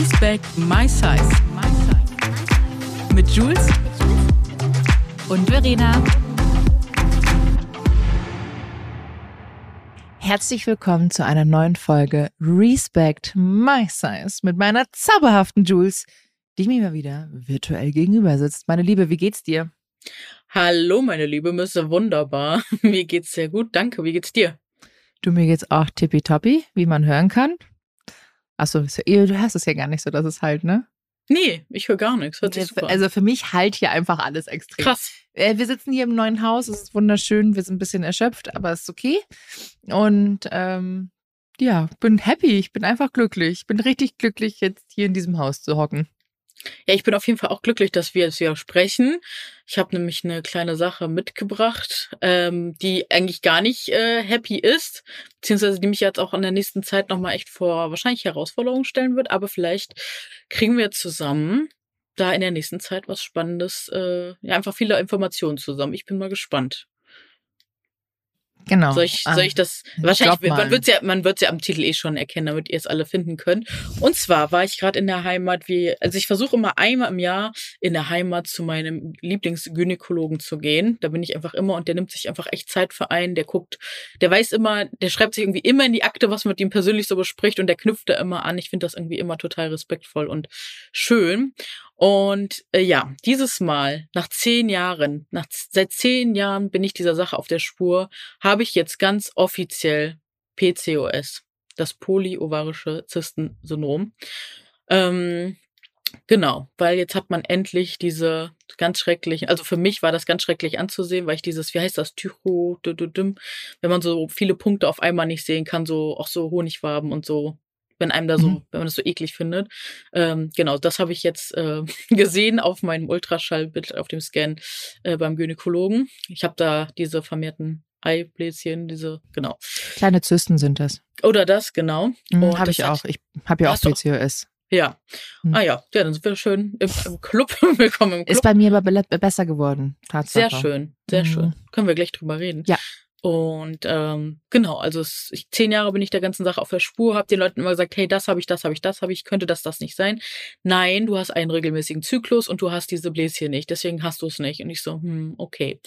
Respect My Size mit Jules und Verena. Herzlich willkommen zu einer neuen Folge Respect My Size mit meiner zauberhaften Jules, die mir mal wieder virtuell gegenüber sitzt. Meine Liebe, wie geht's dir? Hallo, meine liebe Müsse, wunderbar. Mir geht's sehr gut, danke. Wie geht's dir? Du, mir geht's auch tippitoppi, wie man hören kann. Achso, du hörst es ja gar nicht so, dass es halt, ne? Nee, ich höre gar nichts. Hört sich super an. Also für mich halt hier einfach alles extrem. Krass. Wir sitzen hier im neuen Haus, es ist wunderschön, wir sind ein bisschen erschöpft, aber es ist okay. Und ja, bin happy, ich bin einfach glücklich. Ich bin richtig glücklich, jetzt hier in diesem Haus zu hocken. Ja, ich bin auf jeden Fall auch glücklich, dass wir jetzt wieder sprechen. Ich habe nämlich eine kleine Sache mitgebracht, die eigentlich gar nicht happy ist, beziehungsweise die mich jetzt auch in der nächsten Zeit nochmal echt vor wahrscheinlich Herausforderungen stellen wird, aber vielleicht kriegen wir zusammen da in der nächsten Zeit was Spannendes, ja, einfach viele Informationen zusammen. Ich bin mal gespannt. Genau. Soll ich das? Wahrscheinlich, man wird's ja am Titel eh schon erkennen, damit ihr es alle finden könnt. Und zwar war ich gerade in der Heimat, also ich versuche immer einmal im Jahr in der Heimat zu meinem Lieblingsgynäkologen zu gehen. Da bin ich einfach immer und der nimmt sich einfach echt Zeit für einen, der guckt, der weiß immer, der schreibt sich irgendwie immer in die Akte, was man mit ihm persönlich so bespricht und der knüpft da immer an. Ich finde das irgendwie immer total respektvoll und schön. Und ja, dieses Mal, seit 10 Jahren bin ich dieser Sache auf der Spur, habe ich jetzt ganz offiziell PCOS, das polyovarische Zystensyndrom. Genau, weil jetzt hat man endlich diese ganz schrecklichen, also für mich war das ganz schrecklich anzusehen, weil ich dieses, wie heißt das, wenn man so viele Punkte auf einmal nicht sehen kann, so auch so Honigwaben und so. Wenn einem da so, wenn man das so eklig findet. Genau, das habe ich jetzt gesehen auf meinem Ultraschallbild, auf dem Scan beim Gynäkologen. Ich habe da diese vermehrten Eibläschen, genau. Kleine Zysten sind das. Oder das, genau. Habe ich auch. Ich habe ja auch PCOS. Ja. Ah ja, dann sind wir schön im Club. Willkommen im Club. Ist bei mir aber besser geworden. Tatsache. Sehr schön, sehr schön. Können wir gleich drüber reden. Ja. Und genau, also 10 Jahre bin ich der ganzen Sache auf der Spur, habe den Leuten immer gesagt, hey, das habe ich, könnte das nicht sein. Nein, du hast einen regelmäßigen Zyklus und du hast diese Bläschen nicht, deswegen hast du es nicht. Und ich so, okay.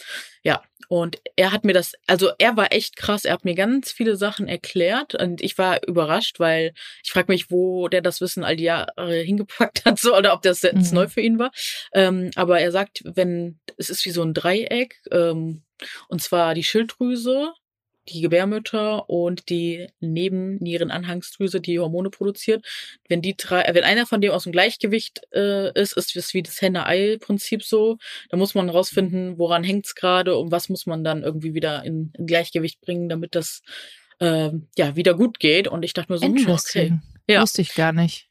Ja, und er hat mir das, also er war echt krass, er hat mir ganz viele Sachen erklärt und ich war überrascht, weil ich frage mich, wo der das Wissen all die Jahre hingepackt hat, so, oder ob das jetzt neu für ihn war. Aber er sagt, es ist wie so ein Dreieck, und zwar die Schilddrüse, die Gebärmutter und die Nebennierenanhangsdrüse, die Hormone produziert. Wenn einer von dem aus dem Gleichgewicht ist es wie das Henne-Ei-Prinzip so. Da muss man rausfinden, woran hängt's gerade und was muss man dann irgendwie wieder in Gleichgewicht bringen, damit das ja wieder gut geht. Und ich dachte mir so, okay. Ja. Wusste ich gar nicht.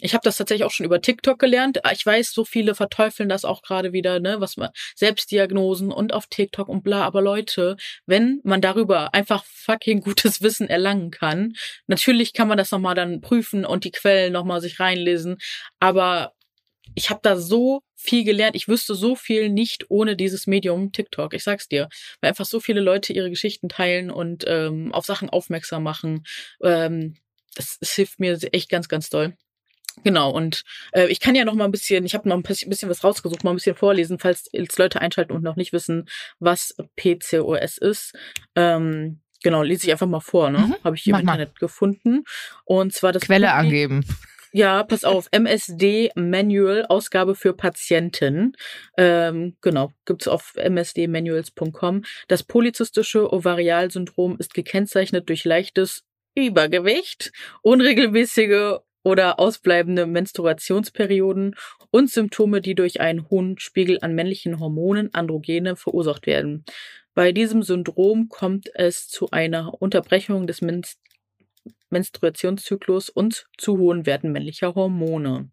Ich habe das tatsächlich auch schon über TikTok gelernt. Ich weiß, so viele verteufeln das auch gerade wieder, ne, was man Selbstdiagnosen und auf TikTok und bla. Aber Leute, wenn man darüber einfach fucking gutes Wissen erlangen kann, natürlich kann man das nochmal dann prüfen und die Quellen nochmal sich reinlesen. Aber ich habe da so viel gelernt. Ich wüsste so viel nicht ohne dieses Medium TikTok. Ich sag's dir. Weil einfach so viele Leute ihre Geschichten teilen und auf Sachen aufmerksam machen. Das hilft mir echt ganz, ganz doll. Genau, und ich kann ja noch mal ein bisschen, ich habe noch ein bisschen was rausgesucht, mal ein bisschen vorlesen, falls jetzt Leute einschalten und noch nicht wissen, was PCOS ist. Genau, lese ich einfach mal vor, ne? Habe ich hier im Internet gefunden. Und zwar das Quelle angeben. Ja, pass auf, MSD Manual, Ausgabe für Patienten. Genau, gibt's auf MSDManuals.com. Das polyzystische Ovarialsyndrom ist gekennzeichnet durch leichtes Übergewicht, unregelmäßige oder ausbleibende Menstruationsperioden und Symptome, die durch einen hohen Spiegel an männlichen Hormonen, Androgene, verursacht werden. Bei diesem Syndrom kommt es zu einer Unterbrechung des Menstruationszyklus und zu hohen Werten männlicher Hormone.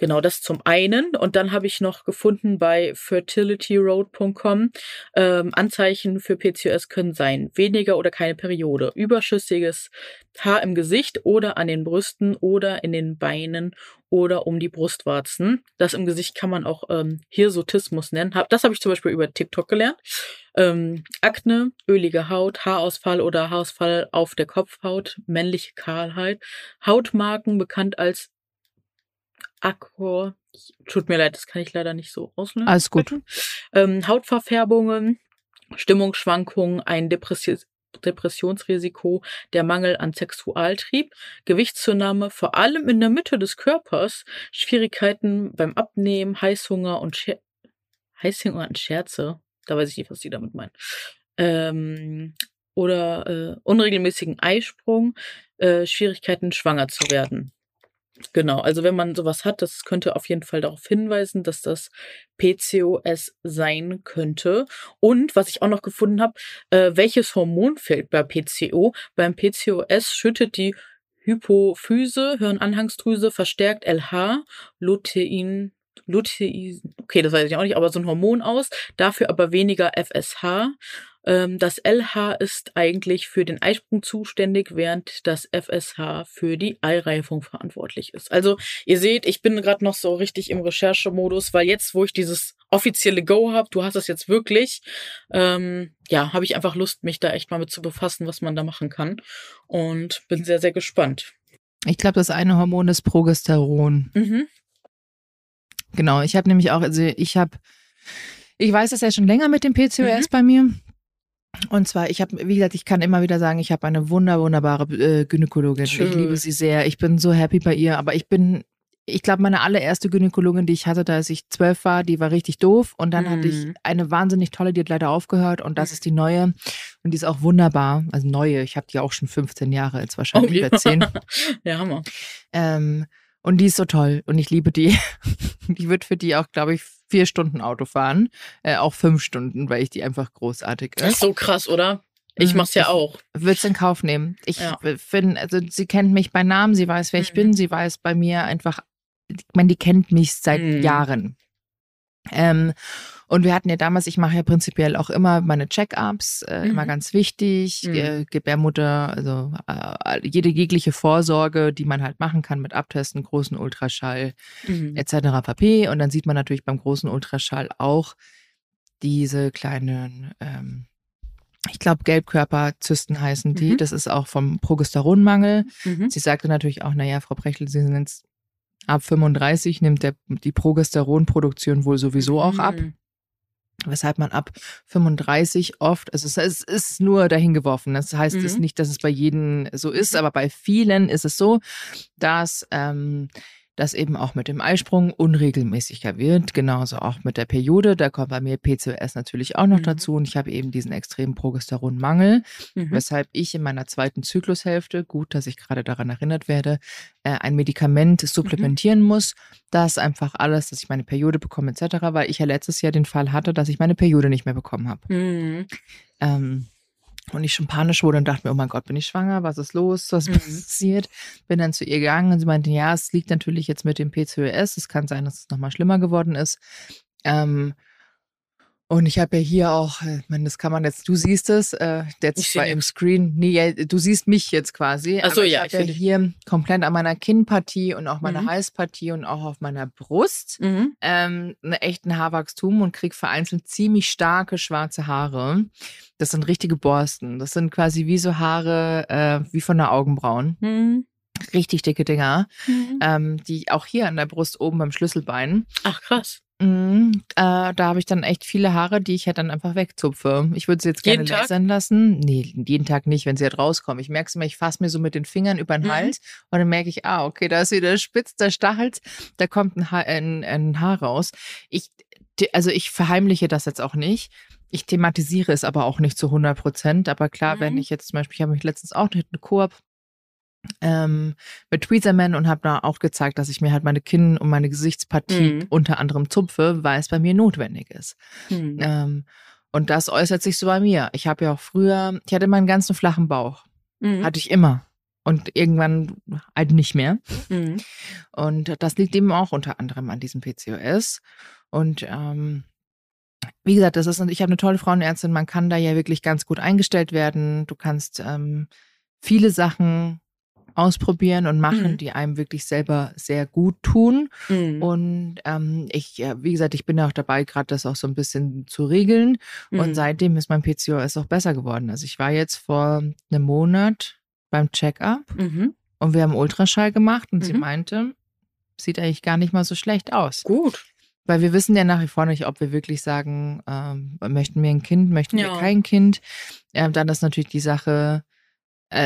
Genau, das zum einen. Und dann habe ich noch gefunden bei fertilityroad.com, Anzeichen für PCOS können sein, weniger oder keine Periode, überschüssiges Haar im Gesicht oder an den Brüsten oder in den Beinen oder um die Brustwarzen. Das im Gesicht kann man auch Hirsutismus nennen. Das habe ich zum Beispiel über TikTok gelernt. Akne, ölige Haut, Haarausfall oder Haarausfall auf der Kopfhaut, männliche Kahlheit, Hautmarken bekannt als Aquor. Tut mir leid, das kann ich leider nicht so auslösen. Alles gut. Hautverfärbungen, Stimmungsschwankungen, ein Depressionsrisiko, der Mangel an Sexualtrieb, Gewichtszunahme, vor allem in der Mitte des Körpers, Schwierigkeiten beim Abnehmen, Heißhunger und Scherze. Da weiß ich nicht, was die damit meinen. Oder unregelmäßigen Eisprung, Schwierigkeiten, schwanger zu werden. Genau, also wenn man sowas hat, das könnte auf jeden Fall darauf hinweisen, dass das PCOS sein könnte. Und was ich auch noch gefunden habe, welches Hormon fehlt bei PCO? Beim PCOS schüttet die Hypophyse, Hirnanhangsdrüse, verstärkt LH, Lutein, okay, das weiß ich auch nicht, aber so ein Hormon aus, dafür aber weniger FSH. Das LH ist eigentlich für den Eisprung zuständig, während das FSH für die Eireifung verantwortlich ist. Also ihr seht, ich bin gerade noch so richtig im Recherchemodus, weil jetzt, wo ich dieses offizielle Go habe, du hast das jetzt wirklich, habe ich einfach Lust, mich da echt mal mit zu befassen, was man da machen kann, und bin sehr, sehr gespannt. Ich glaube, das eine Hormon ist Progesteron. Mhm. Genau, ich habe nämlich auch, ich weiß das ja schon länger mit dem PCOS bei mir. Und zwar, wie gesagt, ich kann immer wieder sagen, ich habe eine wunderbare Gynäkologin. Schön. Ich liebe sie sehr. Ich bin so happy bei ihr. Aber ich glaube, meine allererste Gynäkologin, die ich hatte, da als ich 12 war, die war richtig doof. Und dann hatte ich eine wahnsinnig tolle, die hat leider aufgehört. Und das ist die neue. Und die ist auch wunderbar. Also neue, ich habe die auch schon 15 Jahre jetzt wahrscheinlich, über 10. Ja, Hammer. Und die ist so toll und ich liebe die. Ich würde für die auch, glaube ich, 4 Stunden Auto fahren. Auch 5 Stunden, weil ich die einfach großartig ist. Das ist so krass, oder? Ich mach's ja auch. Würd's in Kauf nehmen. Sie kennt mich bei Namen, sie weiß, wer ich bin, sie weiß bei mir einfach, die kennt mich seit Jahren. Und wir hatten ja damals, ich mache ja prinzipiell auch immer meine Check-ups, immer ganz wichtig, Gebärmutter, also jegliche Vorsorge, die man halt machen kann mit Abtesten, großen Ultraschall etc. pp. Und dann sieht man natürlich beim großen Ultraschall auch diese kleinen, ich glaube, Gelbkörperzysten heißen die. Das ist auch vom Progesteronmangel. Sie sagte natürlich auch, naja, Frau Prechtl, Sie sind jetzt ab 35, nimmt die Progesteronproduktion wohl sowieso auch ab, weshalb man ab 35 oft, also es ist nur dahin geworfen, das heißt es nicht, dass es bei jedem so ist, aber bei vielen ist es so, dass das eben auch mit dem Eisprung unregelmäßiger wird, genauso auch mit der Periode. Da kommt bei mir PCOS natürlich auch noch dazu und ich habe eben diesen extremen Progesteronmangel, weshalb ich in meiner zweiten Zyklushälfte, gut, dass ich gerade daran erinnert werde, ein Medikament supplementieren muss, das einfach alles, dass ich meine Periode bekomme etc., weil ich ja letztes Jahr den Fall hatte, dass ich meine Periode nicht mehr bekommen habe. Und ich schon panisch wurde und dachte mir, oh mein Gott, bin ich schwanger? Was ist los? Was passiert? Bin dann zu ihr gegangen und sie meinte, ja, es liegt natürlich jetzt mit dem PCOS. Es kann sein, dass es nochmal schlimmer geworden ist. Und ich habe ja hier auch, ich meine, das kann man jetzt, du siehst es, jetzt ich zwar im Screen, nee, du siehst mich jetzt quasi. Ach so, aber ja. Ich habe ja hier komplett an meiner Kinnpartie und auch meiner Halspartie und auch auf meiner Brust einen echten Haarwachstum und kriege vereinzelt ziemlich starke schwarze Haare. Das sind richtige Borsten. Das sind quasi wie so Haare, wie von der Augenbrauen. Richtig dicke Dinger, die auch hier an der Brust oben beim Schlüsselbein. Ach, krass. Da habe ich dann echt viele Haare, die ich halt dann einfach wegzupfe. Ich würde sie jetzt gerne lasern lassen. Nee, jeden Tag nicht, wenn sie halt rauskommen. Ich merke es immer, ich fasse mir so mit den Fingern über den Hals und dann merke ich, okay, da ist wieder spitz, der Stachels, da kommt ein Haar raus. Ich verheimliche das jetzt auch nicht. Ich thematisiere es aber auch nicht zu 100%. Aber klar, wenn ich jetzt zum Beispiel, ich habe mich letztens auch eine Koop mit Tweezerman und habe da auch gezeigt, dass ich mir halt meine Kinn- und meine Gesichtspartie unter anderem zupfe, weil es bei mir notwendig ist. Und das äußert sich so bei mir. Ich habe ja auch früher, ich hatte immer einen ganzen flachen Bauch. Hatte ich immer. Und irgendwann halt nicht mehr. Und das liegt eben auch unter anderem an diesem PCOS. Und wie gesagt, ich habe eine tolle Frauenärztin, man kann da ja wirklich ganz gut eingestellt werden. Du kannst viele Sachen ausprobieren und machen, die einem wirklich selber sehr gut tun. Und wie gesagt, ich bin ja auch dabei, gerade das auch so ein bisschen zu regeln. Und seitdem ist mein PCOS auch besser geworden. Also ich war jetzt vor einem Monat beim Check-up und wir haben Ultraschall gemacht und sie meinte, sieht eigentlich gar nicht mal so schlecht aus. Gut. Weil wir wissen ja nach wie vor nicht, ob wir wirklich sagen, möchten wir ein Kind, möchten wir kein Kind. Dann ist natürlich die Sache,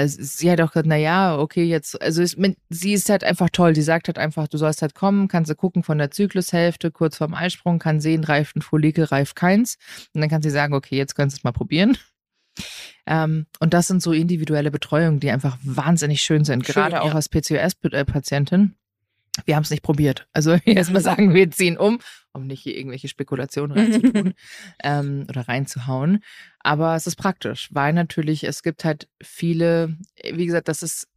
sie hat auch gesagt, naja, okay, jetzt, also sie ist halt einfach toll. Sie sagt halt einfach, du sollst halt kommen, kannst du gucken von der Zyklushälfte, kurz vorm Eisprung, kann sehen, reift ein Follikel, reift keins. Und dann kann sie sagen, okay, jetzt kannst du es mal probieren. Und das sind so individuelle Betreuungen, die einfach wahnsinnig schön sind. Gerade auch als PCOS-Patientin. Wir haben es nicht probiert. Also erstmal sagen, wir ziehen um nicht hier irgendwelche Spekulationen reinzutun oder reinzuhauen. Aber es ist praktisch, weil natürlich, es gibt halt viele, wie gesagt, das ist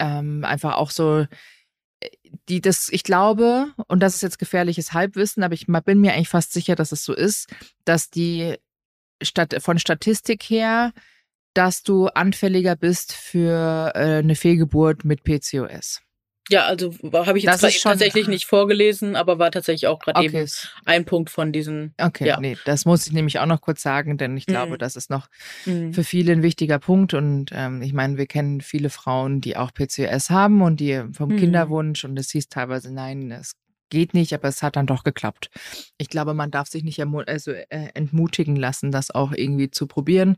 einfach auch so, ich glaube, und das ist jetzt gefährliches Halbwissen, aber ich bin mir eigentlich fast sicher, dass es so ist, dass von Statistik her, dass du anfälliger bist für eine Fehlgeburt mit PCOS. Ja, also habe ich jetzt tatsächlich nicht vorgelesen, aber war tatsächlich auch gerade eben ein Punkt von diesen. Nee, das muss ich nämlich auch noch kurz sagen, denn ich glaube, das ist noch für viele ein wichtiger Punkt. Und ich meine, wir kennen viele Frauen, die auch PCOS haben und die vom Kinderwunsch, und es hieß teilweise, nein, es geht nicht, aber es hat dann doch geklappt. Ich glaube, man darf sich nicht entmutigen lassen, das auch irgendwie zu probieren,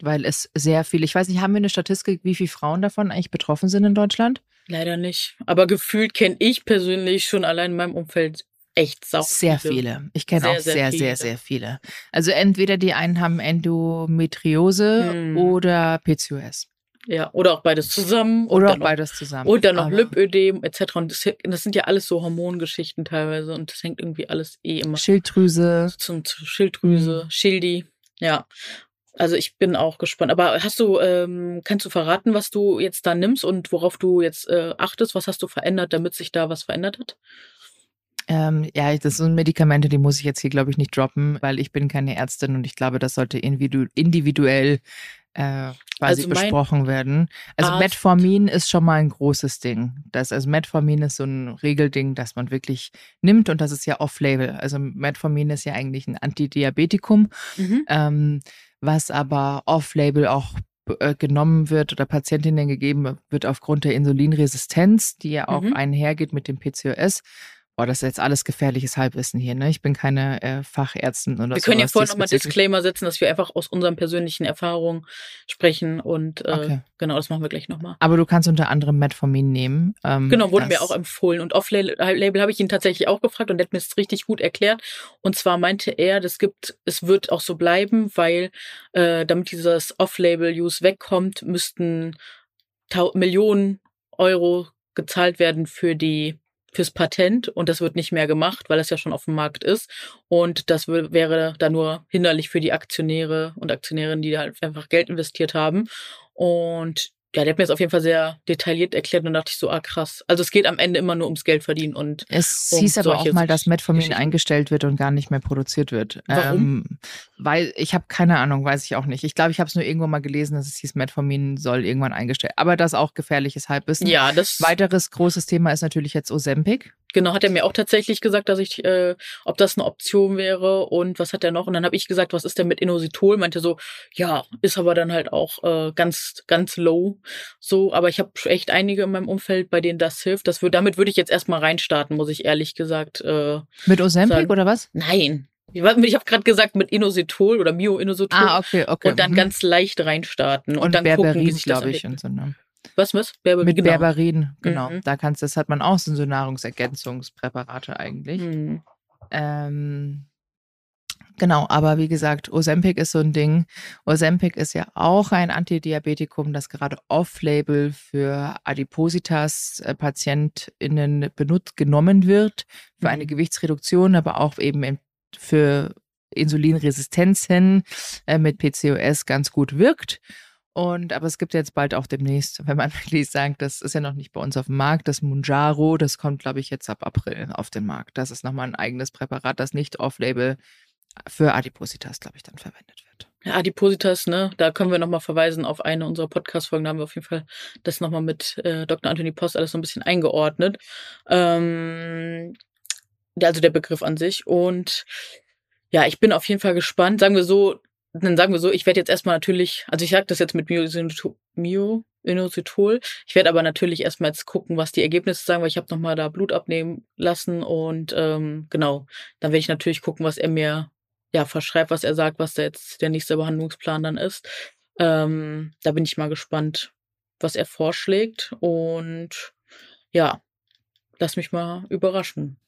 weil es sehr viel, ich weiß nicht, haben wir eine Statistik, wie viele Frauen davon eigentlich betroffen sind in Deutschland? Leider nicht. Aber gefühlt kenne ich persönlich schon allein in meinem Umfeld echt sehr viele. Ich kenne auch sehr viele. Also entweder die einen haben Endometriose oder PCOS. Ja, oder auch beides zusammen. Und dann noch Lipödem etc. Und das sind ja alles so Hormongeschichten teilweise. Und das hängt irgendwie alles immer. Schilddrüse. Schildi. Ja. Also ich bin auch gespannt. Aber kannst du verraten, was du jetzt da nimmst und worauf du jetzt achtest? Was hast du verändert, damit sich da was verändert hat? Das sind Medikamente, die muss ich jetzt hier, glaube ich, nicht droppen, weil ich bin keine Ärztin und ich glaube, das sollte individuell quasi besprochen werden. Also Metformin ist schon mal ein großes Ding. Metformin ist so ein Regelding, das man wirklich nimmt, und das ist ja off-label. Also Metformin ist ja eigentlich ein Antidiabetikum, was aber off-label auch genommen wird oder Patientinnen gegeben wird aufgrund der Insulinresistenz, die ja auch einhergeht mit dem PCOS. Boah, das ist jetzt alles gefährliches Halbwissen hier, ne? Ich bin keine Fachärztin oder so. Wir können ja vorhin nochmal Disclaimer setzen, dass wir einfach aus unseren persönlichen Erfahrungen sprechen, und genau, das machen wir gleich nochmal. Aber du kannst unter anderem Metformin nehmen. Genau, wurde mir auch empfohlen, und Off-Label habe ich ihn tatsächlich auch gefragt und der hat mir es richtig gut erklärt, und zwar meinte er, es wird auch so bleiben, weil damit dieses Off-Label-Use wegkommt, müssten Millionen Euro gezahlt werden fürs Patent, und das wird nicht mehr gemacht, weil das ja schon auf dem Markt ist, und das wäre da nur hinderlich für die Aktionäre und Aktionärinnen, die halt einfach Geld investiert haben, und ja, der hat mir das auf jeden Fall sehr detailliert erklärt, und dann dachte ich so, krass. Also es geht am Ende immer nur ums Geld verdienen, und es hieß aber auch mal, dass Metformin eingestellt wird und gar nicht mehr produziert wird. Warum? Weil ich habe keine Ahnung, weiß ich auch nicht. Ich glaube, ich habe es nur irgendwo mal gelesen, dass es hieß, Metformin soll irgendwann eingestellt. Aber das auch gefährliches Halbwissen. Ja, das. Weiteres großes Thema ist natürlich jetzt Ozempic. Genau, hat er mir auch tatsächlich gesagt, dass ob das eine Option wäre, und was hat er noch? Und dann habe ich gesagt, was ist denn mit Inositol? Meinte so, ja, ist aber dann halt auch ganz, ganz low. So, aber ich habe echt einige in meinem Umfeld, bei denen das hilft. Damit würde ich jetzt erstmal reinstarten, muss ich ehrlich gesagt. Mit Ozempic oder was? Nein. Ich habe gerade gesagt, mit Inositol oder Mio-Inositol. Okay. Und dann ganz leicht reinstarten. Und dann Berberin, gucken, wie sich das entwickelt. Und so, ne? Was? Mit Berberin, genau. Da das hat man auch, sind so Nahrungsergänzungspräparate eigentlich. Genau, aber wie gesagt, Ozempic ist so ein Ding. Ozempic ist ja auch ein Antidiabetikum, das gerade off-label für Adipositas-PatientInnen genommen wird, für eine Gewichtsreduktion, aber auch eben für Insulinresistenzen mit PCOS ganz gut wirkt. Aber es gibt jetzt bald auch demnächst, wenn man wirklich sagt, das ist ja noch nicht bei uns auf dem Markt, das Munjaro, das kommt, glaube ich, jetzt ab April auf den Markt. Das ist nochmal ein eigenes Präparat, das nicht off-label für Adipositas, glaube ich, dann verwendet wird. Ja, Adipositas, ne, da können wir nochmal verweisen auf eine unserer Podcast-Folgen, da haben wir auf jeden Fall das nochmal mit Dr. Anthony Post alles so ein bisschen eingeordnet. Also der Begriff an sich, und ja, ich bin auf jeden Fall gespannt, ich werde jetzt erstmal natürlich, also ich sage das jetzt mit Mio, Mio-Inositol. Ich werde aber natürlich erstmal jetzt gucken, was die Ergebnisse sagen, weil ich habe nochmal da Blut abnehmen lassen und genau, dann werde ich natürlich gucken, was er mir ja verschreibt, was er sagt, was da jetzt der nächste Behandlungsplan dann ist. Da bin ich mal gespannt, was er vorschlägt und ja, lass mich mal überraschen.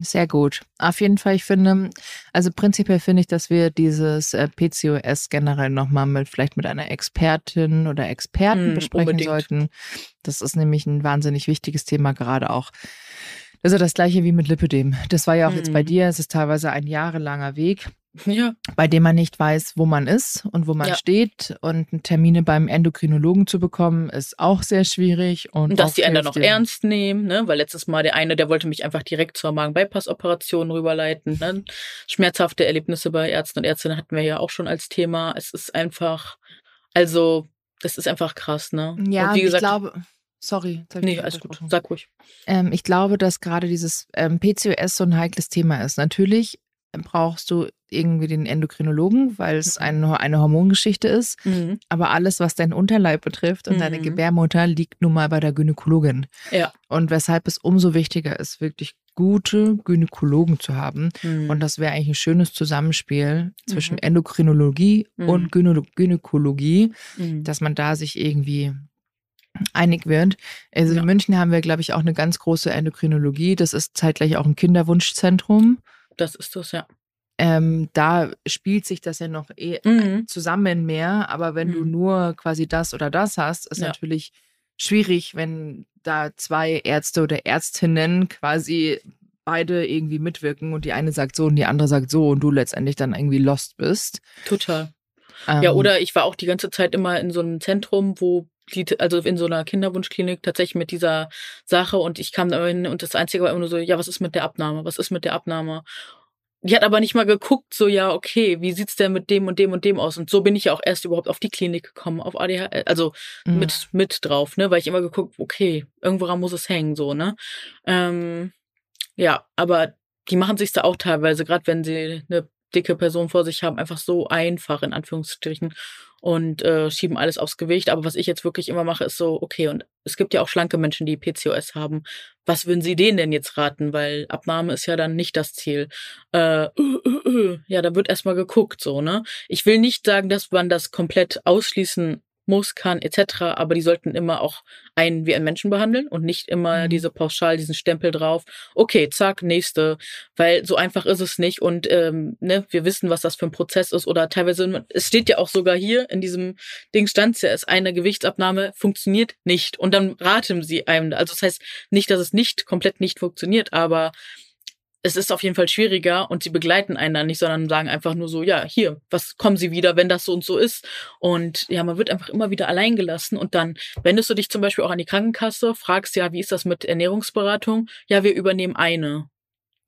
Sehr gut. Auf jeden Fall, ich finde, also prinzipiell finde ich, dass wir dieses PCOS generell nochmal vielleicht mit einer Expertin oder Experten besprechen unbedingt. Sollten. Das ist nämlich ein wahnsinnig wichtiges Thema, gerade auch. Das ist ja das Gleiche wie mit Lipödem. Das war ja auch jetzt bei dir, es ist teilweise ein jahrelanger Weg. Ja. Bei dem man nicht weiß, wo man ist und wo man steht. Und Termine beim Endokrinologen zu bekommen, ist auch sehr schwierig. Und dass die einen dann noch ernst nehmen, ne? Weil letztes Mal der eine, der wollte mich einfach direkt zur Magen-Bypass-Operation rüberleiten. Ne? Schmerzhafte Erlebnisse bei Ärzten und Ärztinnen hatten wir ja auch schon als Thema. Es ist einfach, also das ist einfach krass, ne? Ja, und wie gesagt, ich glaube... Sorry. Nee, alles gut. Sag ruhig. Ich glaube, dass gerade dieses PCOS so ein heikles Thema ist. Natürlich brauchst du irgendwie den Endokrinologen, weil es eine Hormongeschichte ist. Mhm. Aber alles, was deinen Unterleib betrifft und deine Gebärmutter, liegt nun mal bei der Gynäkologin. Ja. Und weshalb es umso wichtiger ist, wirklich gute Gynäkologen zu haben. Mhm. Und das wäre eigentlich ein schönes Zusammenspiel zwischen Endokrinologie und Gynäkologie, dass man da sich irgendwie einig wird. Also in München haben wir, glaube ich, auch eine ganz große Endokrinologie. Das ist zeitgleich auch ein Kinderwunschzentrum. Das ist das, ja. Da spielt sich das ja noch zusammen mehr. Aber wenn du nur quasi das oder das hast, ist natürlich schwierig, wenn da zwei Ärzte oder Ärztinnen quasi beide irgendwie mitwirken und die eine sagt so und die andere sagt so und du letztendlich dann irgendwie lost bist. Total. Ja, oder ich war auch die ganze Zeit immer in so einem Zentrum, also in so einer Kinderwunschklinik tatsächlich mit dieser Sache und ich kam da hin und das Einzige war immer nur so, ja, was ist mit der Abnahme? Was ist mit der Abnahme? Die hat aber nicht mal geguckt, so, ja, okay, wie sieht's denn mit dem und dem und dem aus? Und so bin ich ja auch erst überhaupt auf die Klinik gekommen, auf ADHS, also mit drauf, ne, weil ich immer geguckt, okay, irgendworan muss es hängen, so, ne? Ja, aber die machen sich's da auch teilweise, gerade wenn sie eine dicke Person vor sich haben, einfach so einfach, in Anführungsstrichen, und schieben alles aufs Gewicht. Aber was ich jetzt wirklich immer mache, ist so, okay, und es gibt ja auch schlanke Menschen, die PCOS haben. Was würden Sie denen denn jetzt raten? Weil Abnahme ist ja dann nicht das Ziel. Ja, da wird erstmal geguckt, so, ne? Ich will nicht sagen, dass man das komplett ausschließen muss, kann, etc., aber die sollten immer auch einen wie einen Menschen behandeln und nicht immer diesen Stempel drauf, okay, zack, nächste, weil so einfach ist es nicht und wir wissen, was das für ein Prozess ist oder teilweise, es steht ja auch sogar hier in diesem Ding, stand ja, ist eine Gewichtsabnahme, funktioniert nicht und dann raten sie einem, also das heißt nicht, dass es nicht, komplett nicht funktioniert, aber es ist auf jeden Fall schwieriger und sie begleiten einen dann nicht, sondern sagen einfach nur so, ja, hier, was kommen sie wieder, wenn das so und so ist? Und ja, man wird einfach immer wieder allein gelassen und dann wendest du dich zum Beispiel auch an die Krankenkasse, fragst ja, wie ist das mit Ernährungsberatung? Ja, wir übernehmen eine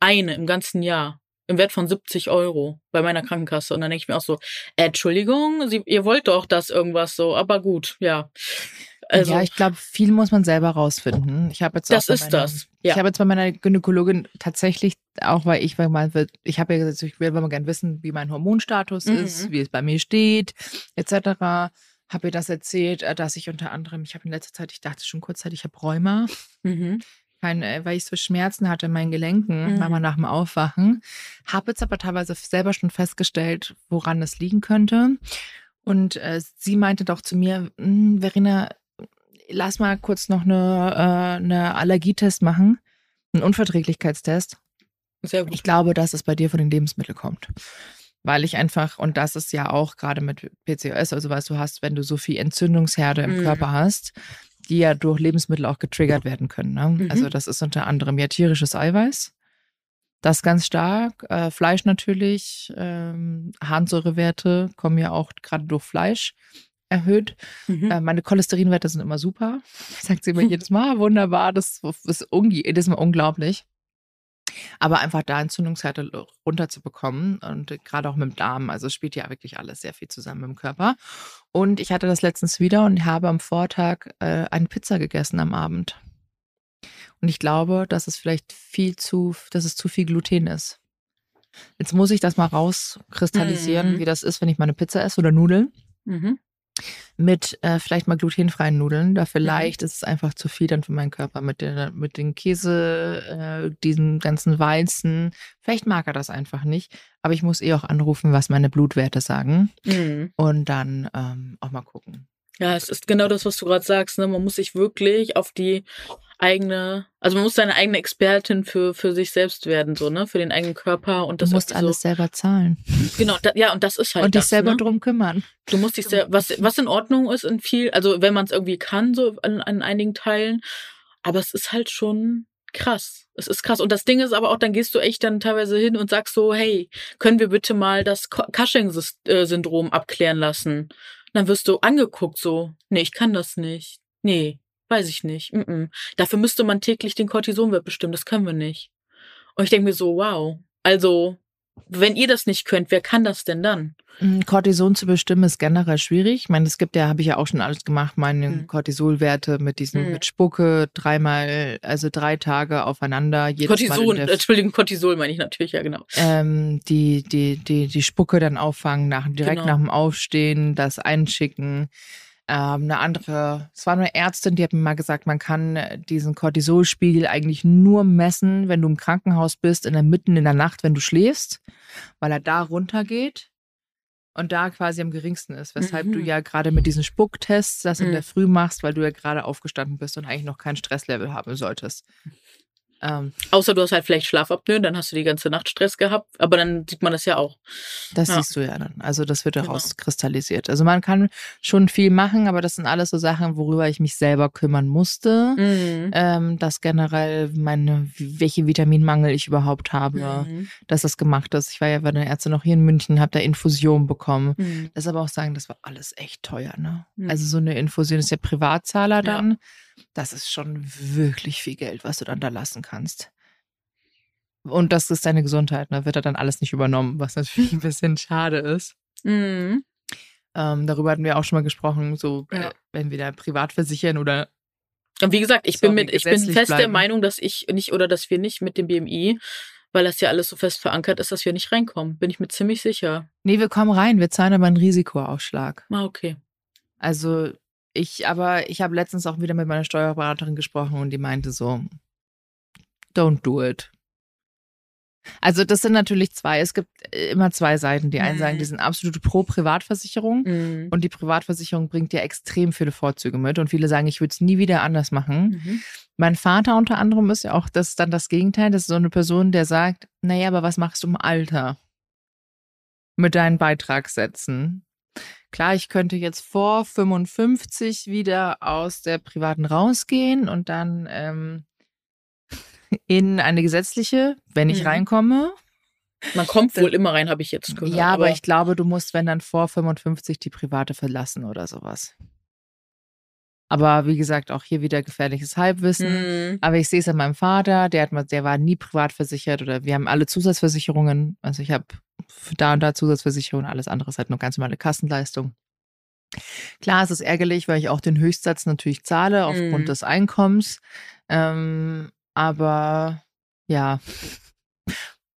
im ganzen Jahr im Wert von 70 € bei meiner Krankenkasse. Und dann denke ich mir auch so, Entschuldigung, ihr wollt doch das irgendwas so, aber gut, ja. Also, ja, ich glaube, viel muss man selber rausfinden. Ich habe jetzt bei meiner Gynäkologin tatsächlich auch, ich habe ja gesagt, ich will aber mal gerne wissen, wie mein Hormonstatus ist, wie es bei mir steht, etc. Habe ihr das erzählt, dass ich unter anderem, ich habe in letzter Zeit, ich dachte schon kurzzeitig, ich habe Rheuma, weil ich so Schmerzen hatte in meinen Gelenken, manchmal nach dem Aufwachen. Habe jetzt aber teilweise selber schon festgestellt, woran das liegen könnte. Und sie meinte doch zu mir, Verena, lass mal kurz noch eine Allergietest machen, einen Unverträglichkeitstest. Sehr gut. Ich glaube, dass es bei dir von den Lebensmitteln kommt. Weil ich einfach, und das ist ja auch gerade mit PCOS, also was du hast, wenn du so viel Entzündungsherde im Körper hast, die ja durch Lebensmittel auch getriggert werden können. Ne? Also das ist unter anderem ja tierisches Eiweiß, das ganz stark, Fleisch natürlich, Harnsäurewerte kommen ja auch gerade durch Fleisch erhöht. Meine Cholesterinwerte sind immer super. Sagt sie mir jedes Mal, wunderbar, das ist jedes Mal unglaublich. Aber einfach da Entzündungsherde runterzubekommen und gerade auch mit dem Darm, also spielt ja wirklich alles sehr viel zusammen im Körper. Und ich hatte das letztens wieder und habe am Vortag eine Pizza gegessen am Abend. Und ich glaube, dass es vielleicht dass es zu viel Gluten ist. Jetzt muss ich das mal rauskristallisieren, wie das ist, wenn ich meine Pizza esse oder Nudeln. mit vielleicht mal glutenfreien Nudeln. Da vielleicht ist es einfach zu viel dann für meinen Körper mit den Käse, diesen ganzen Weizen. Vielleicht mag er das einfach nicht. Aber ich muss eh auch anrufen, was meine Blutwerte sagen. Mhm. Und dann auch mal gucken. Ja, es ist genau das, was du gerade sagst. Ne? Man muss sich wirklich auf die eigene, also man muss seine eigene Expertin für sich selbst werden, so, ne? Für den eigenen Körper und das. Du musst alles so selber zahlen. Genau, und das ist halt. Und dich selber drum kümmern. Du musst dich selber, was in Ordnung ist in viel, also wenn man es irgendwie kann, so an einigen Teilen, aber es ist halt schon krass. Es ist krass. Und das Ding ist aber auch, dann gehst du echt dann teilweise hin und sagst so, hey, können wir bitte mal das Cushing-Syndrom abklären lassen? Und dann wirst du angeguckt so, nee, ich kann das nicht. Nee. Weiß ich nicht. Dafür müsste man täglich den Cortisonwert bestimmen. Das können wir nicht. Und ich denke mir so, wow. Also, wenn ihr das nicht könnt, wer kann das denn dann? Cortison zu bestimmen ist generell schwierig. Ich meine, es gibt ja, habe ich ja auch schon alles gemacht, meine Cortisolwerte mit diesen, mit Spucke, 3 Tage aufeinander. Cortisol meine ich natürlich, ja genau. Die Spucke dann auffangen, direkt nach dem Aufstehen, das einschicken. Eine andere, es war eine Ärztin, die hat mir mal gesagt, man kann diesen Cortisolspiegel eigentlich nur messen, wenn du im Krankenhaus bist, mitten in der Nacht, wenn du schläfst, weil er da runtergeht und da quasi am geringsten ist. Weshalb du ja gerade mit diesen Spucktests das in der Früh machst, weil du ja gerade aufgestanden bist und eigentlich noch kein Stresslevel haben solltest. Außer du hast halt vielleicht Schlafapnoe, dann hast du die ganze Nacht Stress gehabt, aber dann sieht man das ja auch. Das siehst du ja dann. Also das wird rauskristallisiert. Also man kann schon viel machen, aber das sind alles so Sachen, worüber ich mich selber kümmern musste. Dass generell welche Vitaminmangel ich überhaupt habe, dass das gemacht ist. Ich war ja bei der Ärztin noch hier in München, habe da Infusion bekommen. Das aber auch sagen, das war alles echt teuer, ne? Also so eine Infusion ist ja Privatzahler dann. Das ist schon wirklich viel Geld, was du dann da lassen kannst. Und das ist deine Gesundheit, ne? Wird da dann alles nicht übernommen, was natürlich ein bisschen schade ist. Darüber hatten wir auch schon mal gesprochen, so wenn wir da privat versichern oder. Und wie gesagt, ich bin fest der Meinung, dass ich nicht oder dass wir nicht mit dem BMI, weil das ja alles so fest verankert ist, dass wir nicht reinkommen. Bin ich mir ziemlich sicher. Nee, wir kommen rein, wir zahlen aber einen Risikoausschlag. Ah, okay. Also. Ich habe letztens auch wieder mit meiner Steuerberaterin gesprochen und die meinte so, don't do it. Also das sind natürlich zwei, es gibt immer zwei Seiten. Die einen sagen, die sind absolut pro Privatversicherung und die Privatversicherung bringt ja extrem viele Vorzüge mit und viele sagen, ich würde es nie wieder anders machen. Mein Vater unter anderem ist ja auch das dann das Gegenteil, das ist so eine Person, der sagt, naja, aber was machst du im Alter mit deinen Beitragssätzen? Klar, ich könnte jetzt vor 55 wieder aus der privaten rausgehen und dann in eine gesetzliche, wenn ich reinkomme. Man kommt wohl immer rein, habe ich jetzt gehört. Ja, aber ich glaube, du musst, wenn dann vor 55 die private verlassen oder sowas. Aber wie gesagt, auch hier wieder gefährliches Halbwissen. Aber ich sehe es an meinem Vater, der war nie privat versichert oder wir haben alle Zusatzversicherungen. Also ich habe da und da Zusatzversicherung, alles andere ist halt nur ganz normale Kassenleistung. Klar, es ist ärgerlich, weil ich auch den Höchstsatz natürlich zahle aufgrund des Einkommens. Aber ja,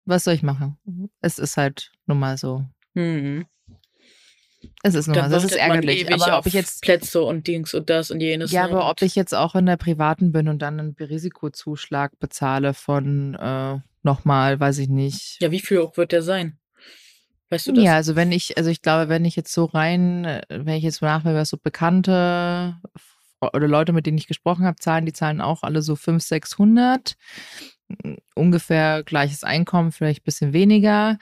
was soll ich machen? Es ist halt nun mal so. Es ist nun mal so, es ist ärgerlich. Aber ob ich jetzt Plätze und Dings und das und jenes. Ja, aber ob ich jetzt auch in der privaten bin und dann einen Risikozuschlag bezahle von nochmal, weiß ich nicht. Ja, wie viel auch wird der sein? Weißt du das? Ja, also wenn ich jetzt nachher was so Bekannte oder Leute, mit denen ich gesprochen habe, die zahlen auch alle so 500, 600. Ungefähr gleiches Einkommen, vielleicht ein bisschen weniger.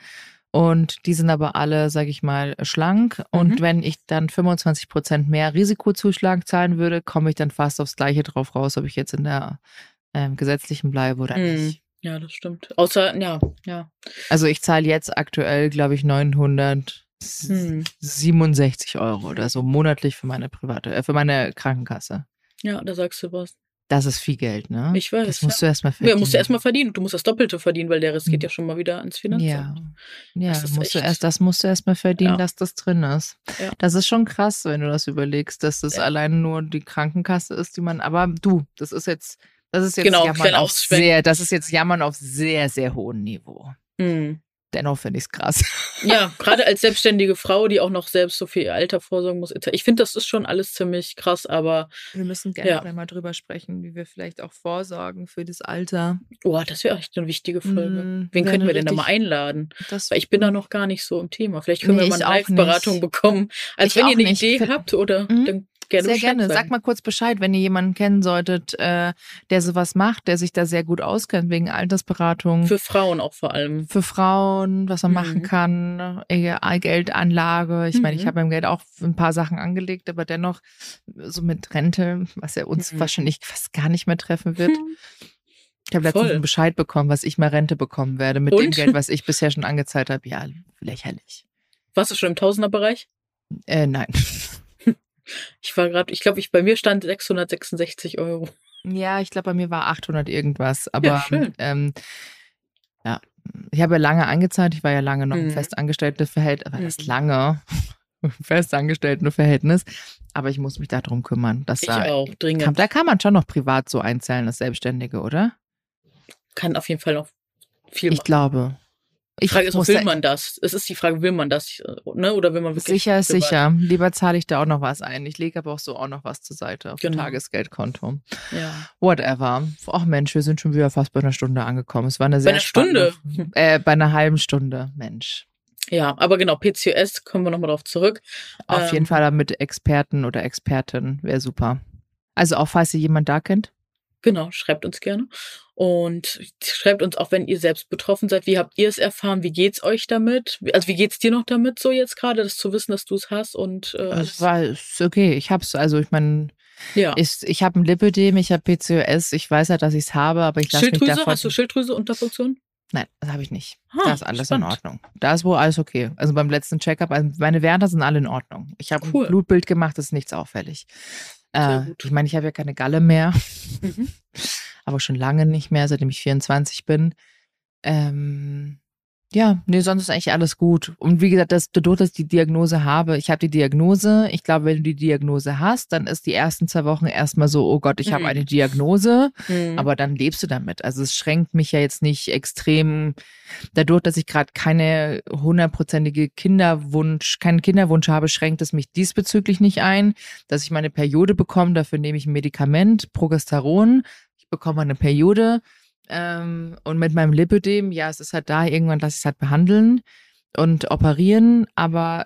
Und die sind aber alle, sage ich mal, schlank. Und wenn ich dann 25% mehr Risikozuschlag zahlen würde, komme ich dann fast aufs Gleiche drauf raus, ob ich jetzt in der gesetzlichen bleibe oder nicht. Ja, das stimmt. Außer, ja. Also ich zahle jetzt aktuell, glaube ich, 967 Euro oder so monatlich für meine Krankenkasse. Ja, da sagst du was. Das ist viel Geld, ne? Ich weiß. Das musst du erstmal verdienen. Ja, musst du erstmal verdienen. Du musst das Doppelte verdienen, weil der Rest geht ja schon mal wieder ans Finanzamt. Ja, das musst du erstmal verdienen, dass das drin ist. Ja. Das ist schon krass, wenn du das überlegst, dass das allein nur die Krankenkasse ist, die man, aber das ist jetzt Jammern auf sehr, sehr hohem Niveau. dennoch finde ich es krass. Ja, gerade als selbstständige Frau, die auch noch selbst so viel Alter vorsorgen muss. Ich finde, das ist schon alles ziemlich krass, aber... Wir müssen gerne mal drüber sprechen, wie wir vielleicht auch vorsorgen für das Alter. Oh, das wäre echt eine wichtige Folge. Wen könnten wir denn da mal einladen? Weil ich bin da noch gar nicht so im Thema. Vielleicht können wir mal eine Live-Beratung bekommen. Also wenn ihr eine Idee habt oder... Dann gerne sehr gerne. Sag mal kurz Bescheid, wenn ihr jemanden kennen solltet, der sowas macht, der sich da sehr gut auskennt wegen Altersberatung. Für Frauen auch vor allem. Für Frauen, was man machen kann, Geldanlage. Ich meine, ich habe beim Geld auch ein paar Sachen angelegt, aber dennoch so mit Rente, was ja uns wahrscheinlich fast gar nicht mehr treffen wird. Ich habe letztens einen Bescheid bekommen, was ich mal Rente bekommen werde mit dem Geld, was ich bisher schon angezahlt habe. Ja, lächerlich. Warst du schon im Tausenderbereich? Nein. Ich glaube, bei mir stand 666 Euro. Ja, ich glaube, bei mir war 800 irgendwas. Aber ja, schön. Ich habe ja lange angezahlt. Ich war ja lange noch im Festangestelltenverhältnis. Aber das lange Festangestelltenverhältnis. Aber ich muss mich darum kümmern. Ich auch, dringend. Da kann man schon noch privat so einzahlen als Selbstständige, oder? Kann auf jeden Fall noch viel machen. Ich glaube. Die Frage ist, will man das? Es ist die Frage, will man das? Ne? Oder will man wirklich? Sicher ist sicher. Lieber zahle ich da auch noch was ein. Ich lege aber auch so auch noch was zur Seite auf dem Tagesgeldkonto. Ja. Whatever. Ach Mensch, wir sind schon wieder fast bei einer Stunde angekommen. Es war eine sehr Stunde? Bei einer halben Stunde, Mensch. Ja, aber genau, PCOS, kommen wir nochmal drauf zurück. Auf jeden Fall mit Experten oder Expertin, wäre super. Also auch, falls ihr jemanden da kennt. Genau, schreibt uns gerne. Und schreibt uns auch, wenn ihr selbst betroffen seid, wie habt ihr es erfahren, wie geht's euch damit? Also wie geht's dir noch damit so jetzt gerade, das zu wissen, dass du es hast? Und es war okay, ich hab's, also ich meine, ich habe ein Lipödem, ich habe PCOS, ich weiß ja, dass ich es habe, aber ich lasse mich davon... Hast du Schilddrüseunterfunktion? Nein, das habe ich nicht. Da ist alles in Ordnung. Da ist wohl alles okay. Also beim letzten Check-up, also meine Werte sind alle in Ordnung. Ich habe ein Blutbild gemacht, das ist nichts auffällig. Ich meine, ich habe ja keine Galle mehr, aber schon lange nicht mehr, seitdem ich 24 bin. Sonst ist eigentlich alles gut. Und wie gesagt, dadurch, dass ich die Diagnose habe, ich habe die Diagnose. Ich glaube, wenn du die Diagnose hast, dann ist die ersten 2 Wochen erstmal so, oh Gott, ich habe eine Diagnose, aber dann lebst du damit. Also es schränkt mich ja jetzt nicht extrem, dadurch, dass ich gerade keine 100-prozentige keinen Kinderwunsch habe, schränkt es mich diesbezüglich nicht ein, dass ich meine Periode bekomme. Dafür nehme ich ein Medikament, Progesteron. Ich bekomme eine Periode. Und mit meinem Lipödem, es ist halt da, irgendwann lasse ich es halt behandeln und operieren, aber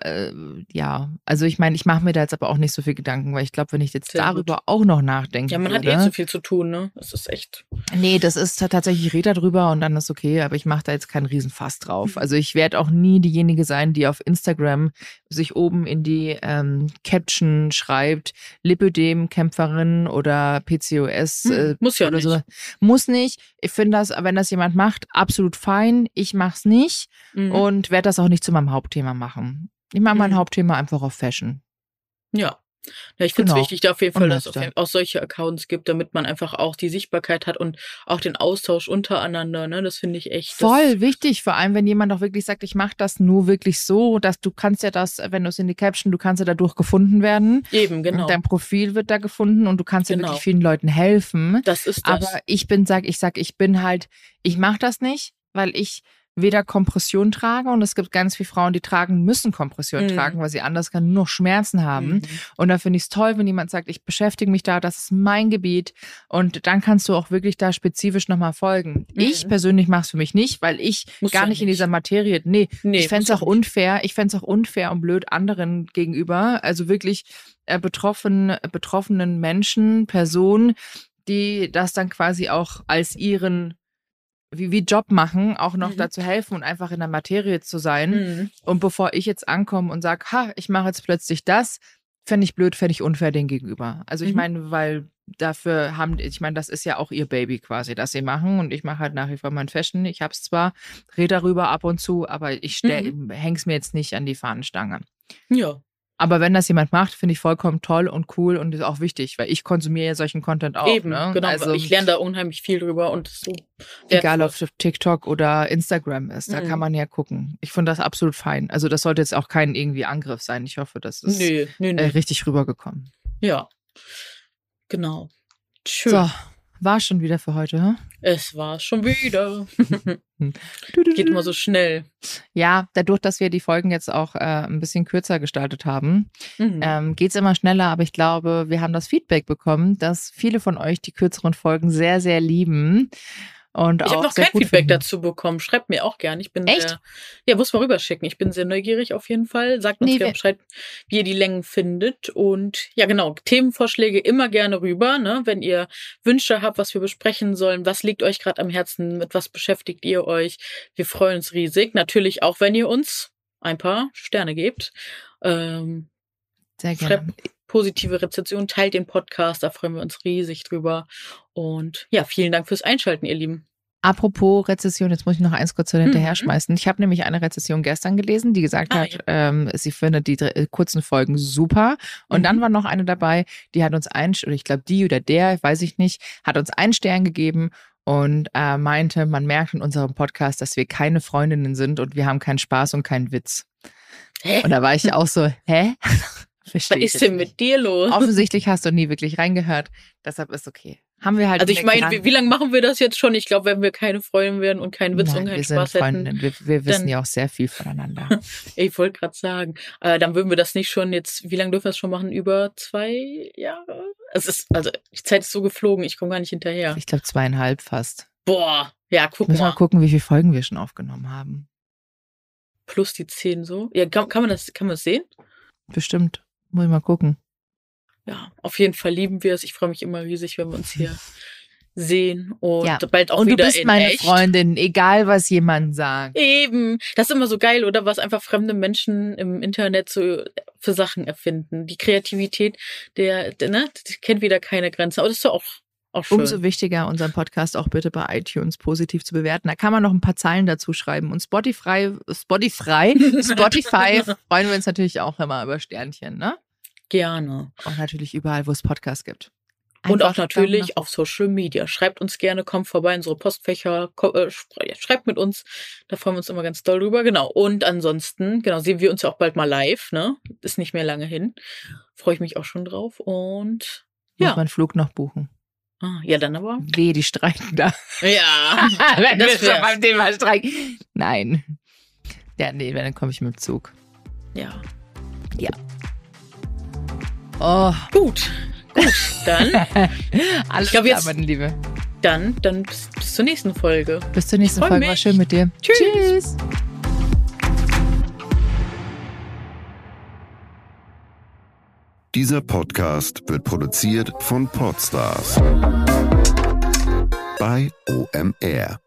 also ich meine, ich mache mir da jetzt aber auch nicht so viel Gedanken, weil ich glaube, wenn ich jetzt darüber auch noch nachdenke. Ja, man hat eh zu viel zu tun, ne? Das ist echt... Nee, das ist tatsächlich, ich rede darüber und dann ist okay, aber ich mache da jetzt keinen Riesenfass drauf. Also ich werde auch nie diejenige sein, die auf Instagram sich oben in die Caption schreibt, Lipödem-Kämpferin oder PCOS. Muss ja oder nicht. So. Muss nicht. Ich finde das, wenn das jemand macht, absolut fein. Ich mache es nicht und werde das auch nicht zu meinem Hauptthema machen. Ich mache mein Hauptthema einfach auf Fashion. Ja. Ja, ich finde es wichtig, auf jeden Fall, dass es auch solche Accounts gibt, damit man einfach auch die Sichtbarkeit hat und auch den Austausch untereinander. Ne? Das finde ich echt voll wichtig, vor allem, wenn jemand auch wirklich sagt, ich mache das nur wirklich so, dass du kannst ja das, wenn du es in die Caption, du kannst ja dadurch gefunden werden. Eben, genau. Und dein Profil wird da gefunden und du kannst ja wirklich vielen Leuten helfen. Das ist das. Aber ich mache das nicht, weil ich weder Kompression trage, und es gibt ganz viele Frauen, die müssen Kompression tragen, weil sie anders nur Schmerzen haben. Und da finde ich es toll, wenn jemand sagt, ich beschäftige mich da, das ist mein Gebiet, und dann kannst du auch wirklich da spezifisch nochmal folgen. Ich persönlich mache es für mich nicht, weil ich nicht in dieser Materie, ich fände es auch unfair, und blöd anderen gegenüber, also wirklich betroffenen Personen, die das dann quasi auch als ihren wie Job machen, auch noch dazu helfen und einfach in der Materie zu sein. Und bevor ich jetzt ankomme und sage, ich mache jetzt plötzlich das, fände ich blöd, fände ich unfair den gegenüber. Also ich meine, weil dafür das ist ja auch ihr Baby quasi, das sie machen, und ich mache halt nach wie vor mein Fashion. Ich habe es zwar, rede darüber ab und zu, aber ich hänge es mir jetzt nicht an die Fahnenstange. Ja. Aber wenn das jemand macht, finde ich vollkommen toll und cool und ist auch wichtig, weil ich konsumiere ja solchen Content auch. Eben, genau. Also, ich lerne da unheimlich viel drüber und so. Egal, ob es TikTok oder Instagram ist, da kann man ja gucken. Ich finde das absolut fein. Also das sollte jetzt auch kein irgendwie Angriff sein. Ich hoffe, das ist richtig rübergekommen. Ja, genau. Schön. So, war schon wieder für heute. Es war schon wieder. Geht immer so schnell. Ja, dadurch, dass wir die Folgen jetzt auch ein bisschen kürzer gestaltet haben, geht es immer schneller. Aber ich glaube, wir haben das Feedback bekommen, dass viele von euch die kürzeren Folgen sehr, sehr lieben. Und ich habe noch kein Feedback dazu bekommen. Schreibt mir auch gerne. Ja, muss man rüberschicken. Ich bin sehr neugierig auf jeden Fall. Sagt uns gerne Bescheid, wie ihr die Längen findet. Und ja, genau, Themenvorschläge immer gerne rüber. Ne? Wenn ihr Wünsche habt, was wir besprechen sollen, was liegt euch gerade am Herzen, mit was beschäftigt ihr euch? Wir freuen uns riesig. Natürlich auch, wenn ihr uns ein paar Sterne gebt. Sehr gerne. Positive Rezession, teilt den Podcast, da freuen wir uns riesig drüber. Und ja, vielen Dank fürs Einschalten, ihr Lieben. Apropos Rezession, jetzt muss ich noch eins kurz hinterher schmeißen. Ich habe nämlich eine Rezession gestern gelesen, die gesagt hat, sie findet die kurzen Folgen super. Und dann war noch eine dabei, die hat uns einen Stern gegeben und meinte, man merkt in unserem Podcast, dass wir keine Freundinnen sind und wir haben keinen Spaß und keinen Witz. Hä? Und da war ich auch so, hä? Verstehe. Was ist denn mit dir los? Offensichtlich hast du nie wirklich reingehört, deshalb ist okay. Haben wir halt. Also ich meine, wie lange machen wir das jetzt schon? Ich glaube, wenn wir keine Freunde wären und keinen Witz und keinen Spaß hätten. Wir wissen ja auch sehr viel voneinander. Ich wollte gerade sagen, dann würden wir das nicht schon jetzt, wie lange dürfen wir das schon machen? Über 2 Jahre? Die Zeit ist so geflogen, ich komme gar nicht hinterher. Ich glaube 2,5 fast. Boah, ja, guck mal. Müssen wir mal gucken, wie viele Folgen wir schon aufgenommen haben. Plus die 10 so. Ja, kann man das sehen? Bestimmt. Muss ich mal gucken. Ja, auf jeden Fall lieben wir es. Ich freue mich immer riesig, wenn wir uns hier sehen und bald auch und wieder in echt. Du bist meine Freundin, egal was jemand sagt. Eben. Das ist immer so geil, oder? Was einfach fremde Menschen im Internet so für Sachen erfinden. Die Kreativität, die kennt wieder keine Grenzen. Aber das ist ja auch schön. Umso wichtiger, unseren Podcast auch bitte bei iTunes positiv zu bewerten. Da kann man noch ein paar Zeilen dazu schreiben. Und Spotify freuen wir uns natürlich auch immer über Sternchen, ne? Gerne. Und natürlich überall, wo es Podcasts gibt. Einfach und auch natürlich auf Social Media. Schreibt uns gerne, kommt vorbei in unsere Postfächer, schreibt mit uns. Da freuen wir uns immer ganz doll drüber. Genau. Und ansonsten, sehen wir uns ja auch bald mal live, ne? Ist nicht mehr lange hin. Freue ich mich auch schon drauf. Und ja. Muss man einen Flug noch buchen. Ja, dann aber. Weh, die streiken da. Ja. Wenn wir schon beim Thema streiken. Nein. Ja, nee, dann komme ich mit dem Zug. Ja. Ja. Oh. Gut. Dann. Alles klar, meine Liebe. Dann bis zur nächsten Folge. Bis zur nächsten Folge. War schön mit dir. Tschüss. Dieser Podcast wird produziert von Podstars bei OMR.